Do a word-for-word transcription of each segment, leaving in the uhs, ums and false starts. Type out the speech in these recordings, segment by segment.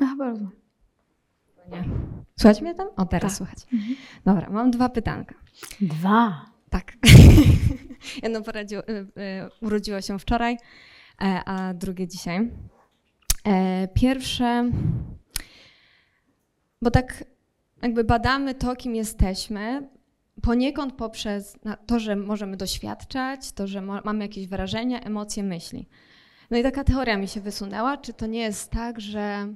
Aha, bardzo. Nie. Słuchać mnie tam? O, teraz tak. Słuchać. Mhm. Dobra, mam dwa pytanka. Dwa? Tak. Jedno poradziło, urodziło się wczoraj, a drugie dzisiaj. Pierwsze, bo tak jakby badamy to, kim jesteśmy, poniekąd poprzez to, że możemy doświadczać, to, że mamy jakieś wrażenia, emocje, myśli. No i taka teoria mi się wysunęła, czy to nie jest tak, że,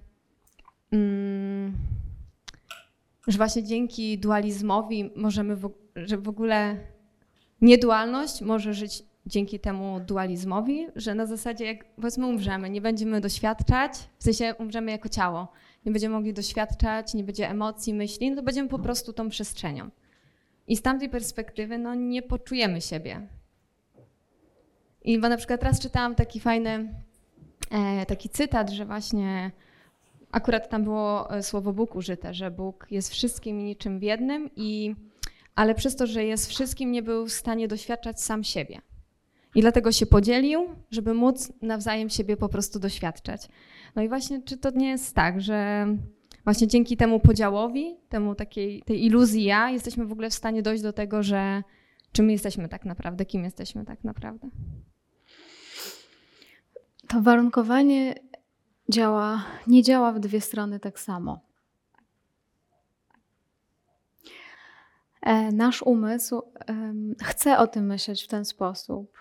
mm, że właśnie dzięki dualizmowi możemy, w, że w ogóle niedualność może żyć dzięki temu dualizmowi, że na zasadzie jak powiedzmy umrzemy, nie będziemy doświadczać, w sensie umrzemy jako ciało, nie będziemy mogli doświadczać, nie będzie emocji, myśli, no to będziemy po prostu tą przestrzenią. I z tamtej perspektywy no, nie poczujemy siebie. I bo na przykład raz czytałam taki fajny e, taki cytat, że właśnie akurat tam było słowo Bóg użyte, że Bóg jest wszystkim i niczym w jednym, i, ale przez to, że jest wszystkim, nie był w stanie doświadczać sam siebie. I dlatego się podzielił, żeby móc nawzajem siebie po prostu doświadczać. No i właśnie czy to nie jest tak, że właśnie dzięki temu podziałowi, temu takiej, tej iluzji ja, jesteśmy w ogóle w stanie dojść do tego, że czym jesteśmy tak naprawdę, kim jesteśmy tak naprawdę. To warunkowanie działa, nie działa w dwie strony tak samo. E, nasz umysł e, chce o tym myśleć w ten sposób.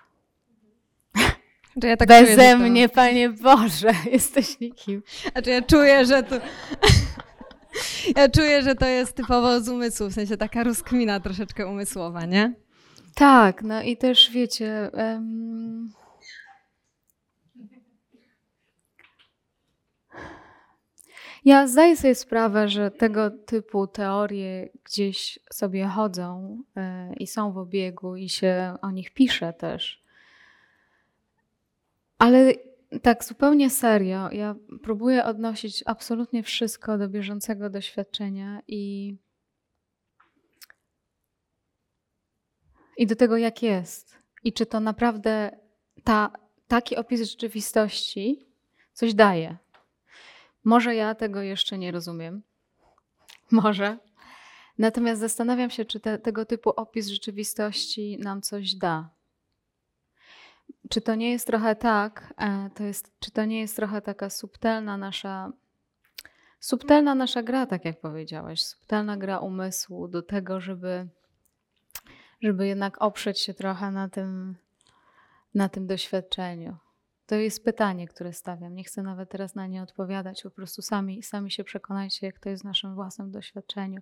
Znaczy ja tak Beze czuję, mnie, to... Panie Boże, jesteś nikim. Znaczy ja czuję, że to... ja czuję, że to jest typowo z umysłu, w sensie taka rozkmina troszeczkę umysłowa, nie? Tak, no i też wiecie... Um... Ja zdaję sobie sprawę, że tego typu teorie gdzieś sobie chodzą i są w obiegu i się o nich pisze też. Ale tak zupełnie serio, ja próbuję odnosić absolutnie wszystko do bieżącego doświadczenia i, i do tego, jak jest. I czy to naprawdę ta, taki opis rzeczywistości coś daje. Może ja tego jeszcze nie rozumiem. Może. Natomiast zastanawiam się, czy te, tego typu opis rzeczywistości nam coś da. Czy to nie jest trochę tak, to jest, czy to nie jest trochę taka subtelna nasza, subtelna nasza gra, tak jak powiedziałaś, subtelna gra umysłu do tego, żeby, żeby jednak oprzeć się trochę na tym, na tym doświadczeniu. To jest pytanie, które stawiam. Nie chcę nawet teraz na nie odpowiadać. Po prostu sami, sami się przekonajcie, jak to jest w naszym własnym doświadczeniu.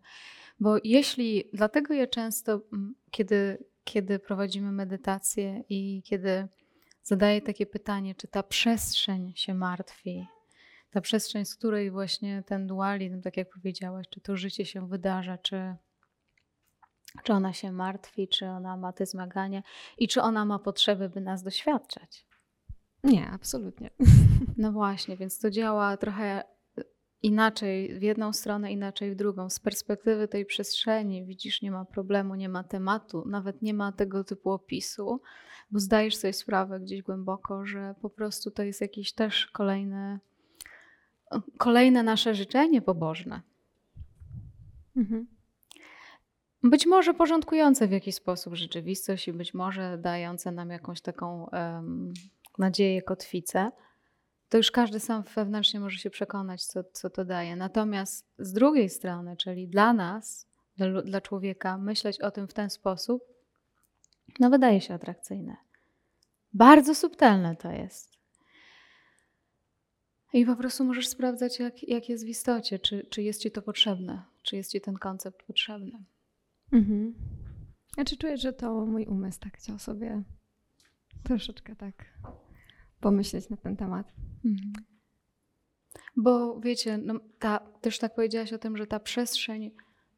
Bo jeśli, dlatego ja często, kiedy, kiedy prowadzimy medytację i kiedy zadaję takie pytanie, czy ta przestrzeń się martwi, ta przestrzeń, z której właśnie ten dualizm, tak jak powiedziałaś, czy to życie się wydarza, czy, czy ona się martwi, czy ona ma te zmagania i czy ona ma potrzeby, by nas doświadczać. Nie, absolutnie. No właśnie, więc to działa trochę inaczej, w jedną stronę, inaczej w drugą. Z perspektywy tej przestrzeni widzisz, nie ma problemu, nie ma tematu, nawet nie ma tego typu opisu, bo zdajesz sobie sprawę gdzieś głęboko, że po prostu to jest jakieś też kolejne, kolejne nasze życzenie pobożne. Mhm. Być może porządkujące w jakiś sposób rzeczywistość i być może dające nam jakąś taką... Um, nadzieję, kotwicę, to już każdy sam wewnętrznie może się przekonać, co, co to daje. Natomiast z drugiej strony, czyli dla nas, dla, dla człowieka, myśleć o tym w ten sposób, no wydaje się atrakcyjne. Bardzo subtelne to jest. I po prostu możesz sprawdzać, jak, jak jest w istocie, czy, czy jest ci to potrzebne, czy jest ci ten koncept potrzebny. Mhm. Ja czy czuję, że to mój umysł tak chciał sobie troszeczkę tak pomyśleć na ten temat. Mhm. Bo wiecie, no ta, też tak powiedziałaś o tym, że ta przestrzeń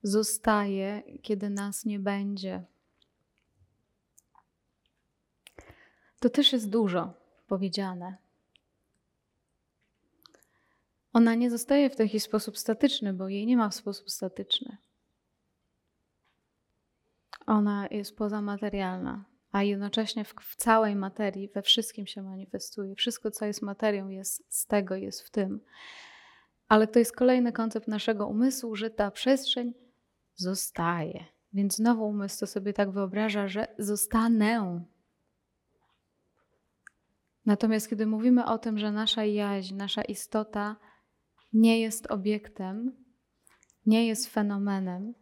zostaje, kiedy nas nie będzie. To też jest dużo powiedziane. Ona nie zostaje w taki sposób statyczny, bo jej nie ma w sposób statyczny. Ona jest pozamaterialna. A jednocześnie w, w całej materii, we wszystkim się manifestuje. Wszystko, co jest materią, jest z tego, jest w tym. Ale to jest kolejny koncept naszego umysłu, że ta przestrzeń zostaje. Więc znowu umysł to sobie tak wyobraża, że zostanę. Natomiast kiedy mówimy o tym, że nasza jaźń, nasza istota nie jest obiektem, nie jest fenomenem,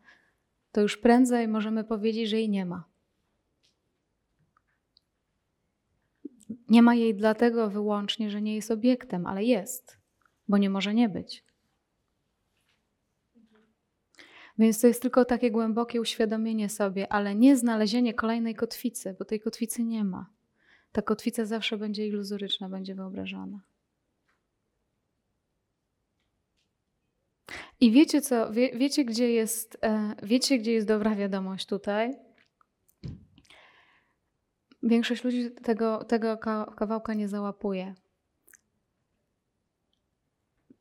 to już prędzej możemy powiedzieć, że jej nie ma. Nie ma jej dlatego wyłącznie, że nie jest obiektem, ale jest, bo nie może nie być. Więc to jest tylko takie głębokie uświadomienie sobie, ale nie znalezienie kolejnej kotwicy, bo tej kotwicy nie ma. Ta kotwica zawsze będzie iluzoryczna, będzie wyobrażana. I wiecie co, Wie, wiecie, gdzie jest, wiecie gdzie jest dobra wiadomość tutaj? Większość ludzi tego, tego kawałka nie załapuje.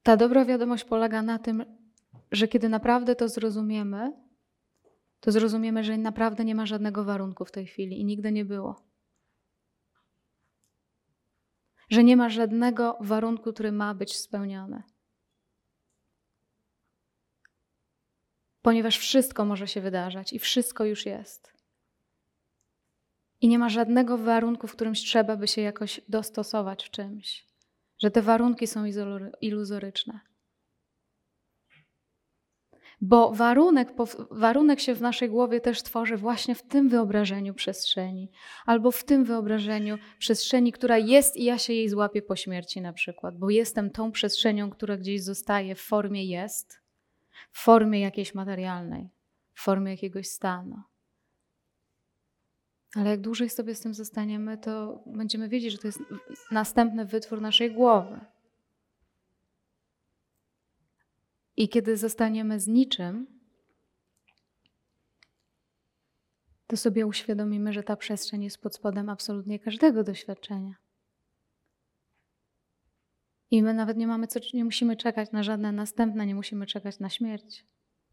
Ta dobra wiadomość polega na tym, że kiedy naprawdę to zrozumiemy, to zrozumiemy, że naprawdę nie ma żadnego warunku w tej chwili i nigdy nie było. Że nie ma żadnego warunku, który ma być spełniony. Ponieważ wszystko może się wydarzać i wszystko już jest. I nie ma żadnego warunku, w którymś trzeba by się jakoś dostosować w czymś. Że te warunki są iluzoryczne. Bo warunek, warunek się w naszej głowie też tworzy właśnie w tym wyobrażeniu przestrzeni. Albo w tym wyobrażeniu przestrzeni, która jest i ja się jej złapię po śmierci na przykład. Bo jestem tą przestrzenią, która gdzieś zostaje w formie jest, w formie jakiejś materialnej, w formie jakiegoś stanu. Ale jak dłużej sobie z tym zostaniemy, to będziemy wiedzieć, że to jest następny wytwór naszej głowy. I kiedy zostaniemy z niczym, to sobie uświadomimy, że ta przestrzeń jest pod spodem absolutnie każdego doświadczenia. I my nawet nie mamy co, nie musimy czekać na żadne następne, nie musimy czekać na śmierć,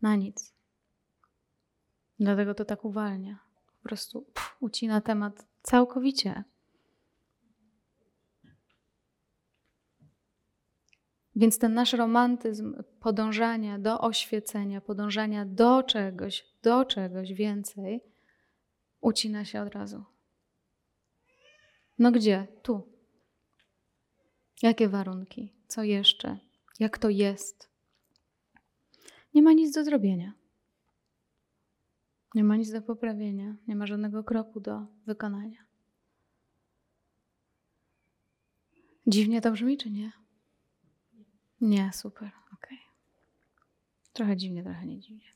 na nic. Dlatego to tak uwalnia. Po prostu pff, ucina temat całkowicie. Więc ten nasz romantyzm podążania do oświecenia, podążania do czegoś, do czegoś więcej, ucina się od razu. No gdzie? Tu. Jakie warunki? Co jeszcze? Jak to jest? Nie ma nic do zrobienia. Nie ma nic do poprawienia. Nie ma żadnego kroku do wykonania. Dziwnie to brzmi, czy nie? Nie, super, okej. Okay. Trochę dziwnie, trochę nie dziwnie.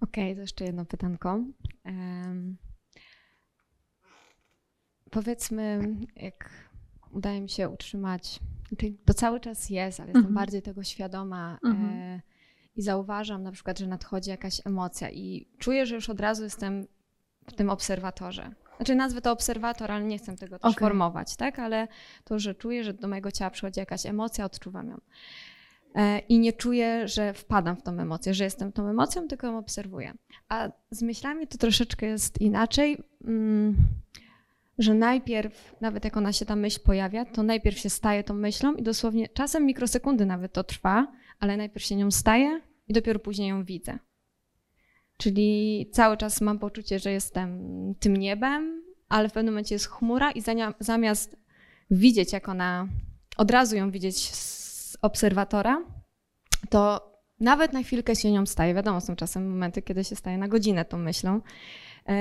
Okej, okay, to jeszcze jedno pytanko. Um, powiedzmy, jak udaje mi się utrzymać, znaczy to cały czas jest, ale mhm. jestem bardziej tego świadoma mhm. e, i zauważam na przykład, że nadchodzi jakaś emocja i czuję, że już od razu jestem w tym obserwatorze. Znaczy nazwę to obserwator, ale nie chcę tego też okay. formować, tak? Ale to, że czuję, że do mojego ciała przychodzi jakaś emocja, odczuwam ją. E, I nie czuję, że wpadam w tą emocję, że jestem tą emocją, tylko ją obserwuję. A z myślami to troszeczkę jest inaczej, mm, że najpierw, nawet jak ona się ta myśl pojawia, to najpierw się staje tą myślą i dosłownie czasem mikrosekundy nawet to trwa, ale najpierw się nią staję i dopiero później ją widzę. Czyli cały czas mam poczucie, że jestem tym niebem, ale w pewnym momencie jest chmura i zamiast widzieć, jak ona, od razu ją widzieć z obserwatora, to nawet na chwilkę się nią staje. Wiadomo, są czasem momenty, kiedy się staje na godzinę tą myślą.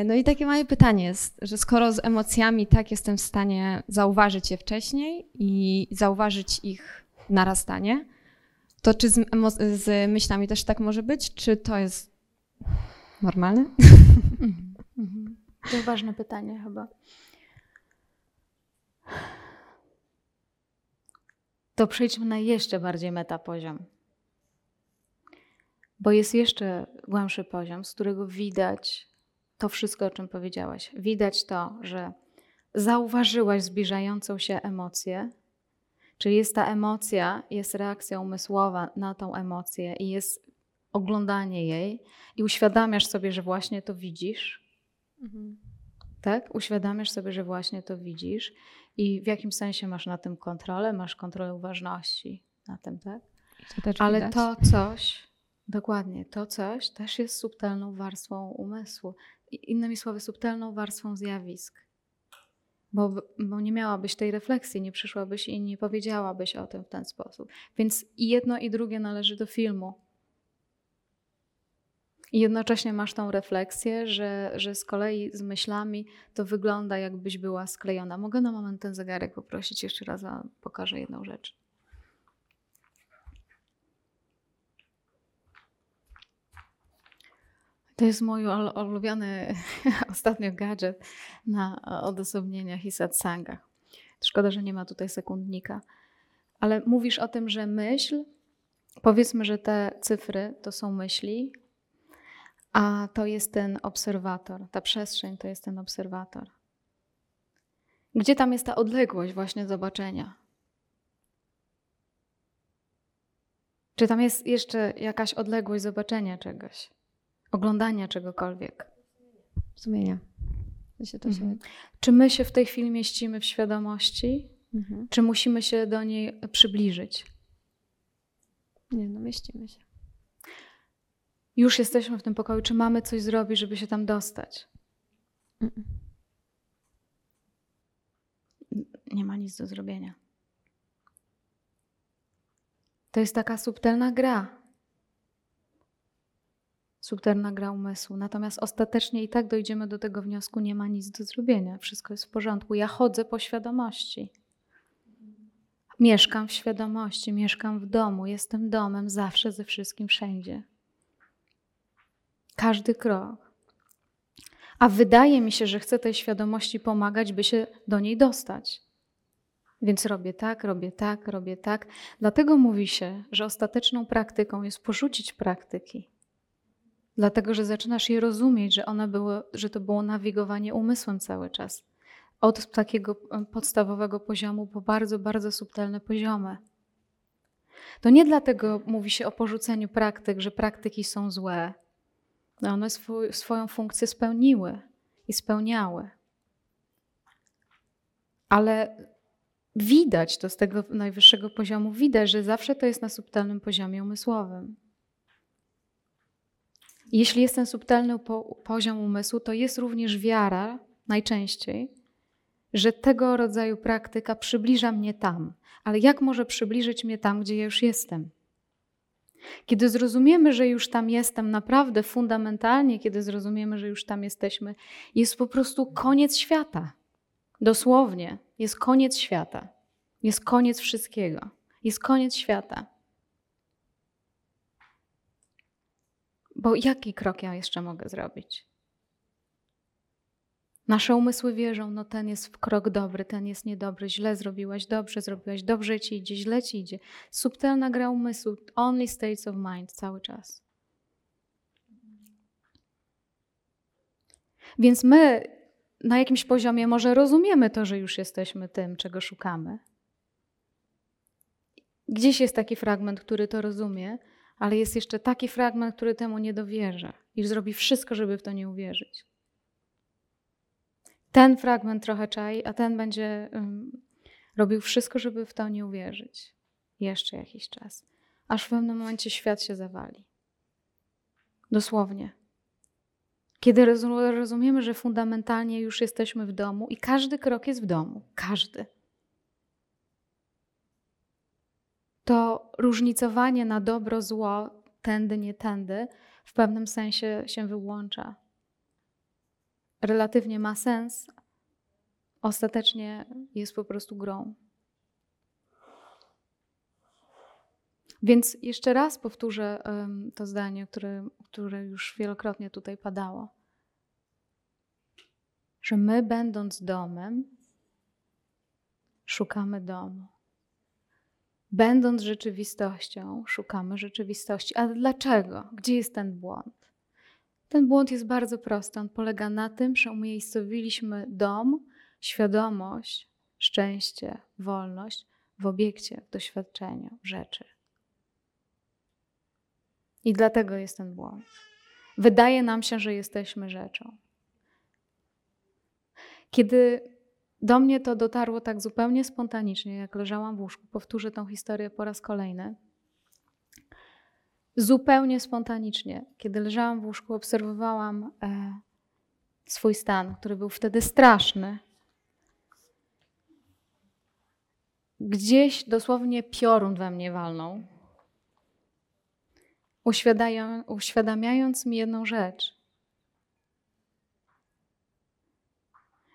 No i takie moje pytanie jest, że skoro z emocjami tak jestem w stanie zauważyć je wcześniej i zauważyć ich narastanie, to czy z, emo- z myślami też tak może być, czy to jest normalne? To ważne pytanie chyba. To przejdźmy na jeszcze bardziej metapoziom. Bo jest jeszcze głębszy poziom, z którego widać to wszystko, o czym powiedziałaś. Widać to, że zauważyłaś zbliżającą się emocję, czyli jest ta emocja, jest reakcja umysłowa na tą emocję i jest oglądanie jej i uświadamiasz sobie, że właśnie to widzisz. Mhm. Tak? Uświadamiasz sobie, że właśnie to widzisz I w jakim sensie masz na tym kontrolę? Masz kontrolę uważności na tym, tak? Ale widać. To coś, dokładnie, to coś też jest subtelną warstwą umysłu. Innymi słowy, subtelną warstwą zjawisk. Bo, bo nie miałabyś tej refleksji, nie przyszłabyś i nie powiedziałabyś o tym w ten sposób. Więc i jedno i drugie należy do filmu. I jednocześnie masz tą refleksję, że, że z kolei z myślami to wygląda, jakbyś była sklejona. Mogę na moment ten zegarek poprosić jeszcze raz, a pokażę jedną rzecz. To jest mój ulubiony ostatnio gadżet na odosobnieniach i satsangach. Szkoda, że nie ma tutaj sekundnika. Ale mówisz o tym, że myśl, powiedzmy, że te cyfry to są myśli, a to jest ten obserwator, ta przestrzeń to jest ten obserwator. Gdzie tam jest ta odległość właśnie zobaczenia? Czy tam jest jeszcze jakaś odległość zobaczenia czegoś? Oglądania czegokolwiek? Sumienia. Mhm. Czy my się w tej chwili mieścimy w świadomości? Mhm. Czy musimy się do niej przybliżyć? Nie, no mieścimy się. Już jesteśmy w tym pokoju. Czy mamy coś zrobić, żeby się tam dostać? Mm-mm. Nie ma nic do zrobienia. To jest taka subtelna gra. Subtelna gra umysłu. Natomiast ostatecznie i tak dojdziemy do tego wniosku, nie ma nic do zrobienia. Wszystko jest w porządku. Ja chodzę po świadomości. Mieszkam w świadomości, mieszkam w domu. Jestem domem zawsze, ze wszystkim, wszędzie. Każdy krok. A wydaje mi się, że chcę tej świadomości pomagać, by się do niej dostać. Więc robię tak, robię tak, robię tak. Dlatego mówi się, że ostateczną praktyką jest porzucić praktyki. Dlatego, że zaczynasz je rozumieć, że one były, że to było nawigowanie umysłem cały czas. Od takiego podstawowego poziomu po bardzo, bardzo subtelne poziomy. To nie dlatego mówi się o porzuceniu praktyk, że praktyki są złe. No one swój, swoją funkcję spełniły i spełniały. Ale widać to z tego najwyższego poziomu, widać, że zawsze to jest na subtelnym poziomie umysłowym. Jeśli jest ten subtelny po, poziom umysłu, to jest również wiara, najczęściej, że tego rodzaju praktyka przybliża mnie tam. Ale jak może przybliżyć mnie tam, gdzie ja już jestem? Kiedy zrozumiemy, że już tam jestem, naprawdę fundamentalnie, kiedy zrozumiemy, że już tam jesteśmy, jest po prostu koniec świata. Dosłownie jest koniec świata. Jest koniec wszystkiego. Jest koniec świata. Bo jaki krok ja jeszcze mogę zrobić? Nasze umysły wierzą, no ten jest krok dobry, ten jest niedobry, źle zrobiłaś, dobrze zrobiłaś, dobrze ci idzie, źle ci idzie. Subtelna gra umysłu, only states of mind cały czas. Więc my na jakimś poziomie może rozumiemy to, że już jesteśmy tym, czego szukamy. Gdzieś jest taki fragment, który to rozumie, ale jest jeszcze taki fragment, który temu nie dowierza i zrobi wszystko, żeby w to nie uwierzyć. Ten fragment trochę czai, a ten będzie um, robił wszystko, żeby w to nie uwierzyć. Jeszcze jakiś czas. Aż w pewnym momencie świat się zawali. Dosłownie. Kiedy rozumiemy, że fundamentalnie już jesteśmy w domu i każdy krok jest w domu. Każdy. To różnicowanie na dobro, zło, tędy, nie tędy, w pewnym sensie się wyłącza. Relatywnie ma sens, ostatecznie jest po prostu grą. Więc jeszcze raz powtórzę to zdanie, które, które już wielokrotnie tutaj padało. Że my, będąc domem, szukamy domu. Będąc rzeczywistością, szukamy rzeczywistości. A dlaczego? Gdzie jest ten błąd? Ten błąd jest bardzo prosty. On polega na tym, że umiejscowiliśmy dom, świadomość, szczęście, wolność w obiekcie, w doświadczeniu, w rzeczy. I dlatego jest ten błąd. Wydaje nam się, że jesteśmy rzeczą. Kiedy Do mnie to dotarło tak zupełnie spontanicznie, jak leżałam w łóżku. Powtórzę tą historię po raz kolejny. Zupełnie spontanicznie, kiedy leżałam w łóżku, obserwowałam e, swój stan, który był wtedy straszny. Gdzieś dosłownie piorun we mnie walnął, uświadamiając mi jedną rzecz.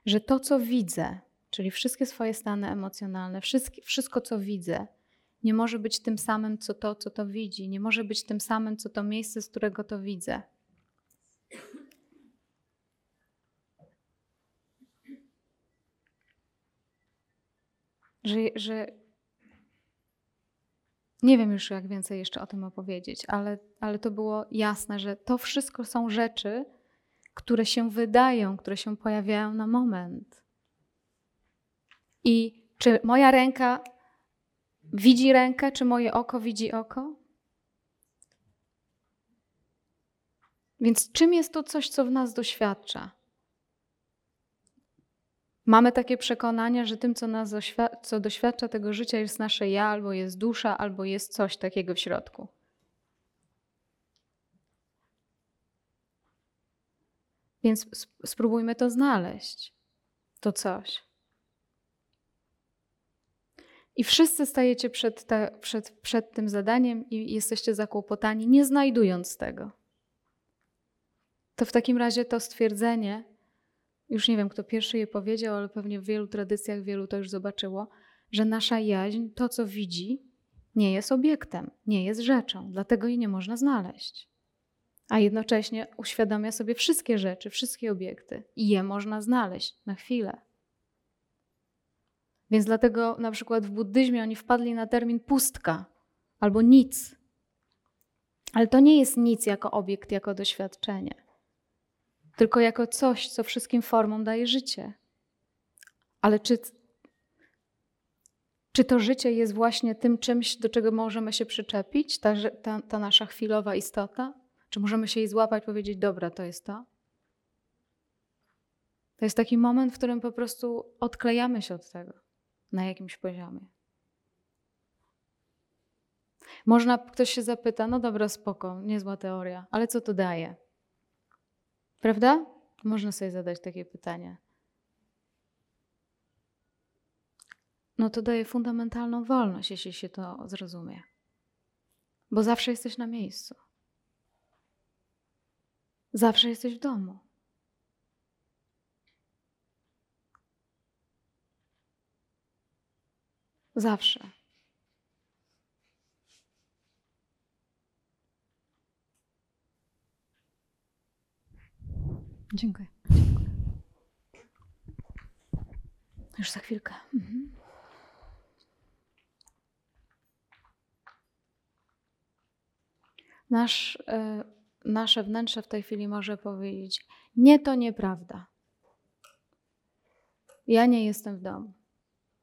Że to, co widzę, czyli wszystkie swoje stany emocjonalne, wszystko, co widzę, nie może być tym samym, co to, co to widzi. Nie może być tym samym, co to miejsce, z którego to widzę. Że, że nie wiem już, jak więcej jeszcze o tym opowiedzieć, ale, ale to było jasne, że to wszystko są rzeczy, które się wydają, które się pojawiają na moment. I czy moja ręka widzi rękę, czy moje oko widzi oko? Więc czym jest to coś, co w nas doświadcza? Mamy takie przekonania, że tym, co nas doświadcza, co doświadcza tego życia, jest nasze ja, albo jest dusza, albo jest coś takiego w środku. Więc spróbujmy to znaleźć, to coś. I wszyscy stajecie przed, te, przed, przed tym zadaniem i jesteście zakłopotani, nie znajdując tego. To w takim razie to stwierdzenie, już nie wiem, kto pierwszy je powiedział, ale pewnie w wielu tradycjach wielu to już zobaczyło, że nasza jaźń, to co widzi, nie jest obiektem, nie jest rzeczą, dlatego jej nie można znaleźć. A jednocześnie uświadamia sobie wszystkie rzeczy, wszystkie obiekty i je można znaleźć na chwilę. Więc dlatego na przykład w buddyzmie oni wpadli na termin pustka albo nic. Ale to nie jest nic jako obiekt, jako doświadczenie. Tylko jako coś, co wszystkim formom daje życie. Ale czy, czy to życie jest właśnie tym czymś, do czego możemy się przyczepić? Ta, ta, ta nasza chwilowa istota? Czy możemy się jej złapać, powiedzieć, dobra, to jest to? To jest taki moment, w którym po prostu odklejamy się od tego na jakimś poziomie. Można, ktoś się zapyta, no dobra, spoko, niezła teoria, ale co to daje? Prawda? Można sobie zadać takie pytanie. No to daje fundamentalną wolność, jeśli się to zrozumie. Bo zawsze jesteś na miejscu. Zawsze jesteś w domu. Zawsze. Dziękuję. Dziękuję. Już za chwilkę. Mhm. Nasz... Y- Nasze wnętrze w tej chwili może powiedzieć, nie, to nieprawda. Ja nie jestem w domu.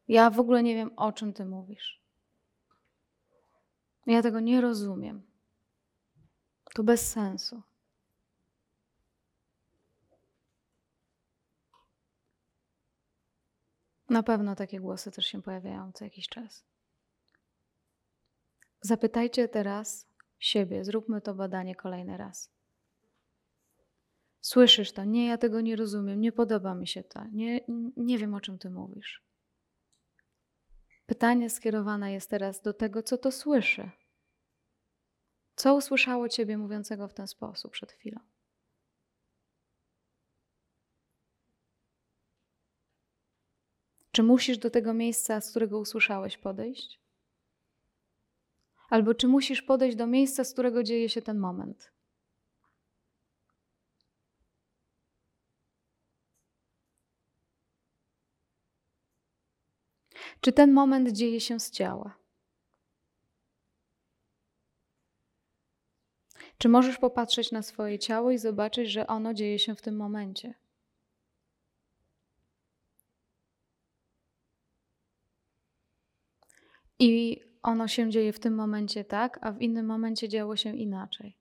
Ja w ogóle nie wiem, o czym ty mówisz. Ja tego nie rozumiem. To bez sensu. Na pewno takie głosy też się pojawiają co jakiś czas. Zapytajcie teraz siebie. Zróbmy to badanie kolejny raz. Słyszysz to? Nie, ja tego nie rozumiem. Nie podoba mi się to. Nie, nie wiem, o czym ty mówisz. Pytanie skierowane jest teraz do tego, co to słyszy. Co usłyszało ciebie mówiącego w ten sposób przed chwilą? Czy musisz do tego miejsca, z którego usłyszałeś, podejść? Albo czy musisz podejść do miejsca, z którego dzieje się ten moment? Czy ten moment dzieje się z ciała? Czy możesz popatrzeć na swoje ciało i zobaczyć, że ono dzieje się w tym momencie? I ono się dzieje w tym momencie tak, a w innym momencie działo się inaczej.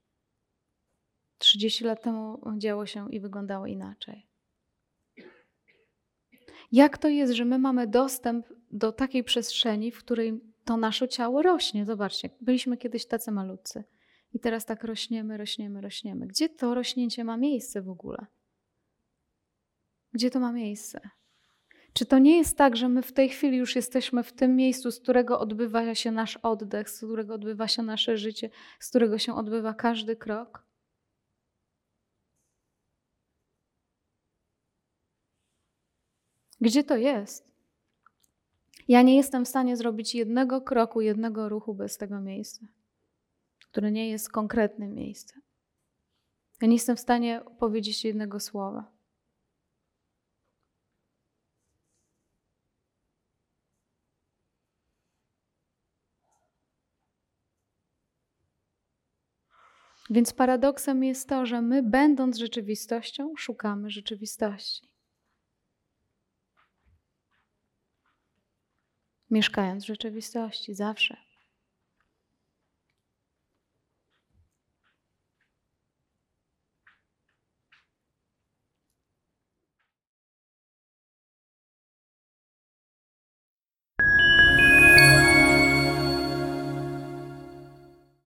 trzydzieści lat temu działo się i wyglądało inaczej. Jak to jest, że my mamy dostęp do takiej przestrzeni, w której to nasze ciało rośnie? Zobaczcie, byliśmy kiedyś tacy malutcy i teraz tak rośniemy, rośniemy, rośniemy. Gdzie to rośnięcie ma miejsce w ogóle? Gdzie to ma miejsce? Czy to nie jest tak, że my w tej chwili już jesteśmy w tym miejscu, z którego odbywa się nasz oddech, z którego odbywa się nasze życie, z którego się odbywa każdy krok? Gdzie to jest? Ja nie jestem w stanie zrobić jednego kroku, jednego ruchu bez tego miejsca, które nie jest konkretnym miejscem. Ja nie jestem w stanie powiedzieć jednego słowa. Więc paradoksem jest to, że my, będąc rzeczywistością, szukamy rzeczywistości. Mieszkając w rzeczywistości, zawsze.